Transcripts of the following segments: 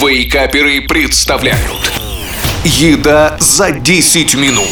Вейкаперы представляют «Еда за 10 минут».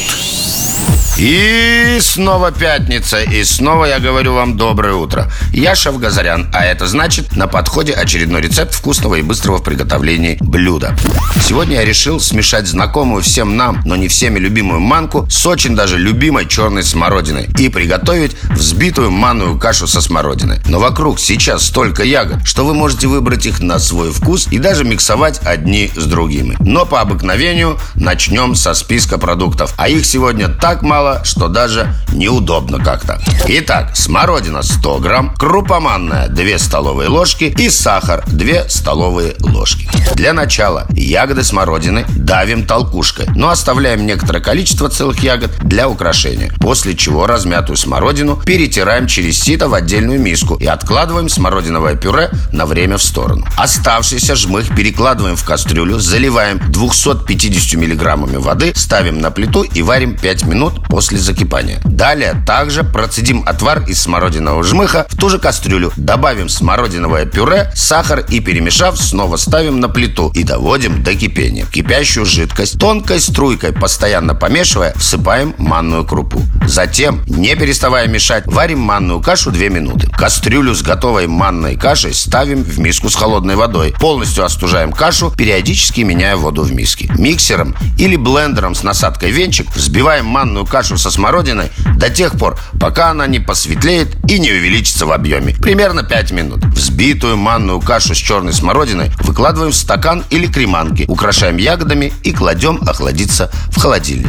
И снова пятница, и снова я говорю вам доброе утро. Я Шавгазарян, а это значит, на подходе очередной рецепт вкусного и быстрого в приготовлении блюда. Сегодня я решил смешать знакомую всем нам, но не всеми любимую манку с очень даже любимой черной смородиной и приготовить взбитую манную кашу со смородиной. Но вокруг сейчас столько ягод, что вы можете выбрать их на свой вкус и даже миксовать одни с другими. Но по обыкновению начнем со списка продуктов, а их сегодня так мало, что даже неудобно как-то. Итак, смородина 100 грамм, крупа манная 2 столовые ложки и сахар 2 столовые ложки. Для начала ягоды смородины давим толкушкой, но оставляем некоторое количество целых ягод для украшения. После чего размятую смородину перетираем через сито в отдельную миску и откладываем смородиновое пюре на время в сторону. Оставшийся жмых перекладываем в кастрюлю, заливаем 250 миллиграммами воды, ставим на плиту и варим 5 минут после закипания. Далее также процедим отвар из смородинового жмыха в ту же кастрюлю, добавим смородиновое пюре, сахар и, перемешав, снова ставим на плиту и доводим до кипения. Кипящую жидкость тонкой струйкой, постоянно помешивая, всыпаем манную крупу. Затем, не переставая мешать, варим манную кашу 2 минуты. Кастрюлю с готовой манной кашей ставим в миску с холодной водой, полностью остужаем кашу, периодически меняя воду в миске. Миксером или блендером с насадкой венчик взбиваем манную кашу со смородиной до тех пор, пока она не посветлеет и не увеличится в объеме. Примерно 5 минут. Взбитую манную кашу с черной смородиной выкладываем в стакан или креманки, украшаем ягодами и кладем охладиться в холодильник.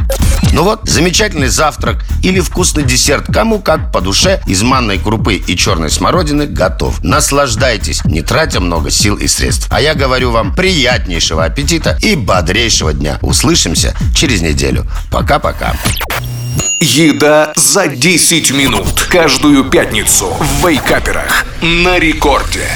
Ну вот, замечательный завтрак или вкусный десерт, кому как по душе, из манной крупы и черной смородины готов. Наслаждайтесь, не тратя много сил и средств. А я говорю вам приятнейшего аппетита и бодрейшего дня. Услышимся через неделю. Пока-пока. Еда за 10 минут. Каждую пятницу в Вейкаперах. На рекорде.